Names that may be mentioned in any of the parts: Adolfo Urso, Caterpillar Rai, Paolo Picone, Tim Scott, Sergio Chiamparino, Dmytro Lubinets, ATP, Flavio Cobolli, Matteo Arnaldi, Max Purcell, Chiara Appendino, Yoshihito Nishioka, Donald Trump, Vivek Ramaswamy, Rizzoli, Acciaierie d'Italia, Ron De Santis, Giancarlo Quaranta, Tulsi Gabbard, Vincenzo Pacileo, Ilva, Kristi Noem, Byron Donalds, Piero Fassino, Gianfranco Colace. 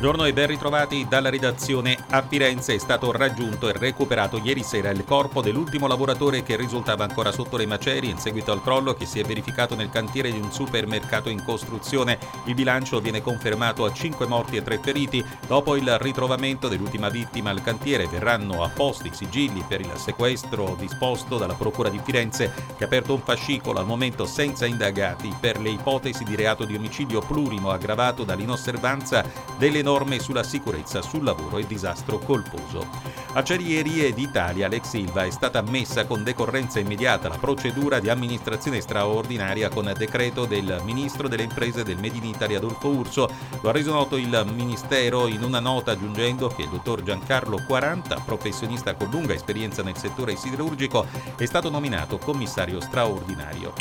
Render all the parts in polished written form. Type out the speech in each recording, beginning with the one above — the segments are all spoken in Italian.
Buongiorno e ben ritrovati dalla redazione. A Firenze è stato raggiunto e recuperato ieri sera il corpo dell'ultimo lavoratore che risultava ancora sotto le macerie in seguito al crollo che si è verificato nel cantiere di un supermercato in costruzione. Il bilancio viene confermato a 5 morti e 3 feriti. Dopo il ritrovamento dell'ultima vittima al cantiere verranno apposti i sigilli per il sequestro disposto dalla Procura di Firenze, che ha aperto un fascicolo al momento senza indagati per le ipotesi di reato di omicidio plurimo aggravato dall'inosservanza delle norme sulla sicurezza sul lavoro e disastro colposo. Acciaierie d'Italia, l'ex Ilva, è stata ammessa con decorrenza immediata alla procedura di amministrazione straordinaria con decreto del Ministro delle Imprese del Made in Italy Adolfo Urso. Lo ha reso noto il Ministero in una nota, aggiungendo che il dottor Giancarlo Quaranta, professionista con lunga esperienza nel settore siderurgico, è stato nominato commissario straordinario.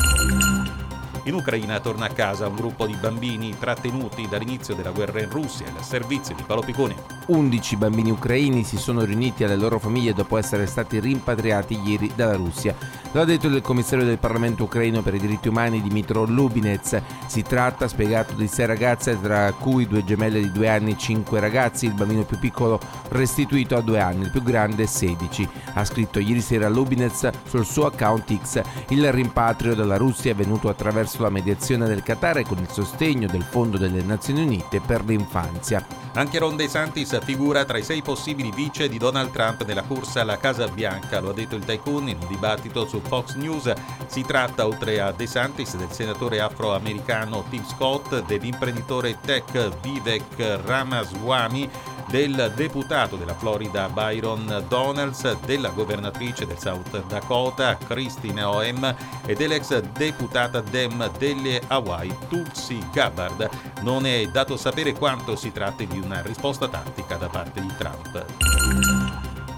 In Ucraina torna a casa un gruppo di bambini trattenuti dall'inizio della guerra in Russia, al servizio di Paolo Picone. 11 bambini ucraini si sono riuniti alle loro famiglie dopo essere stati rimpatriati ieri dalla Russia. Lo ha detto il commissario del Parlamento ucraino per i diritti umani Dmytro Lubinets. Si tratta, ha spiegato, di 6 ragazze, tra cui 2 gemelle di 2 anni e 5 ragazzi, il bambino più piccolo restituito a 2 anni, il più grande 16. Ha scritto ieri sera Lubinets sul suo account X. Il rimpatrio dalla Russia è venuto attraverso la mediazione del Qatar e con il sostegno del Fondo delle Nazioni Unite per l'infanzia. Anche Ron De Santis figura tra i 6 possibili vice di Donald Trump nella corsa alla Casa Bianca, lo ha detto il tycoon in un dibattito su Fox News. Si tratta, oltre a De Santis, del senatore afroamericano Tim Scott, dell'imprenditore tech Vivek Ramaswamy, del deputato della Florida Byron Donalds, della governatrice del South Dakota Kristi Noem e dell'ex deputata Dem delle Hawaii Tulsi Gabbard. Non è dato sapere quanto si tratti di una risposta tattica da parte di Trump.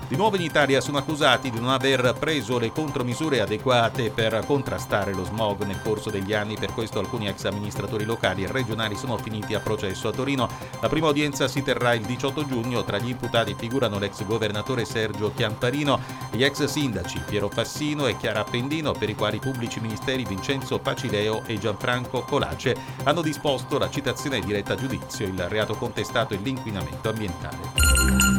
Di nuovo in Italia sono accusati di non aver preso le contromisure adeguate per contrastare lo smog nel corso degli anni. Per questo alcuni ex amministratori locali e regionali sono finiti a processo a Torino. La prima udienza si terrà il 18 giugno. Tra gli imputati figurano l'ex governatore Sergio Chiamparino, gli ex sindaci Piero Fassino e Chiara Appendino, per i quali i pubblici ministeri Vincenzo Pacileo e Gianfranco Colace hanno disposto la citazione diretta a giudizio. Il reato contestato è l'inquinamento ambientale.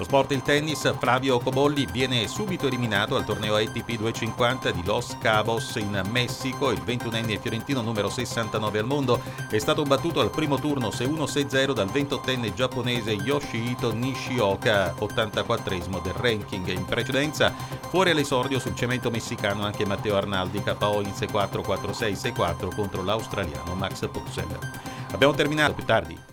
Lo sport e il tennis. Flavio Cobolli viene subito eliminato al torneo ATP 250 di Los Cabos in Messico. Il 21enne fiorentino numero 69 al mondo è stato battuto al primo turno 6-1 6-0 dal 28enne giapponese Yoshihito Nishioka, 84esimo del ranking. In precedenza fuori all'esordio sul cemento messicano anche Matteo Arnaldi, KO in 6-4 4-6 6-4 contro l'australiano Max Purcell. Abbiamo terminato più tardi.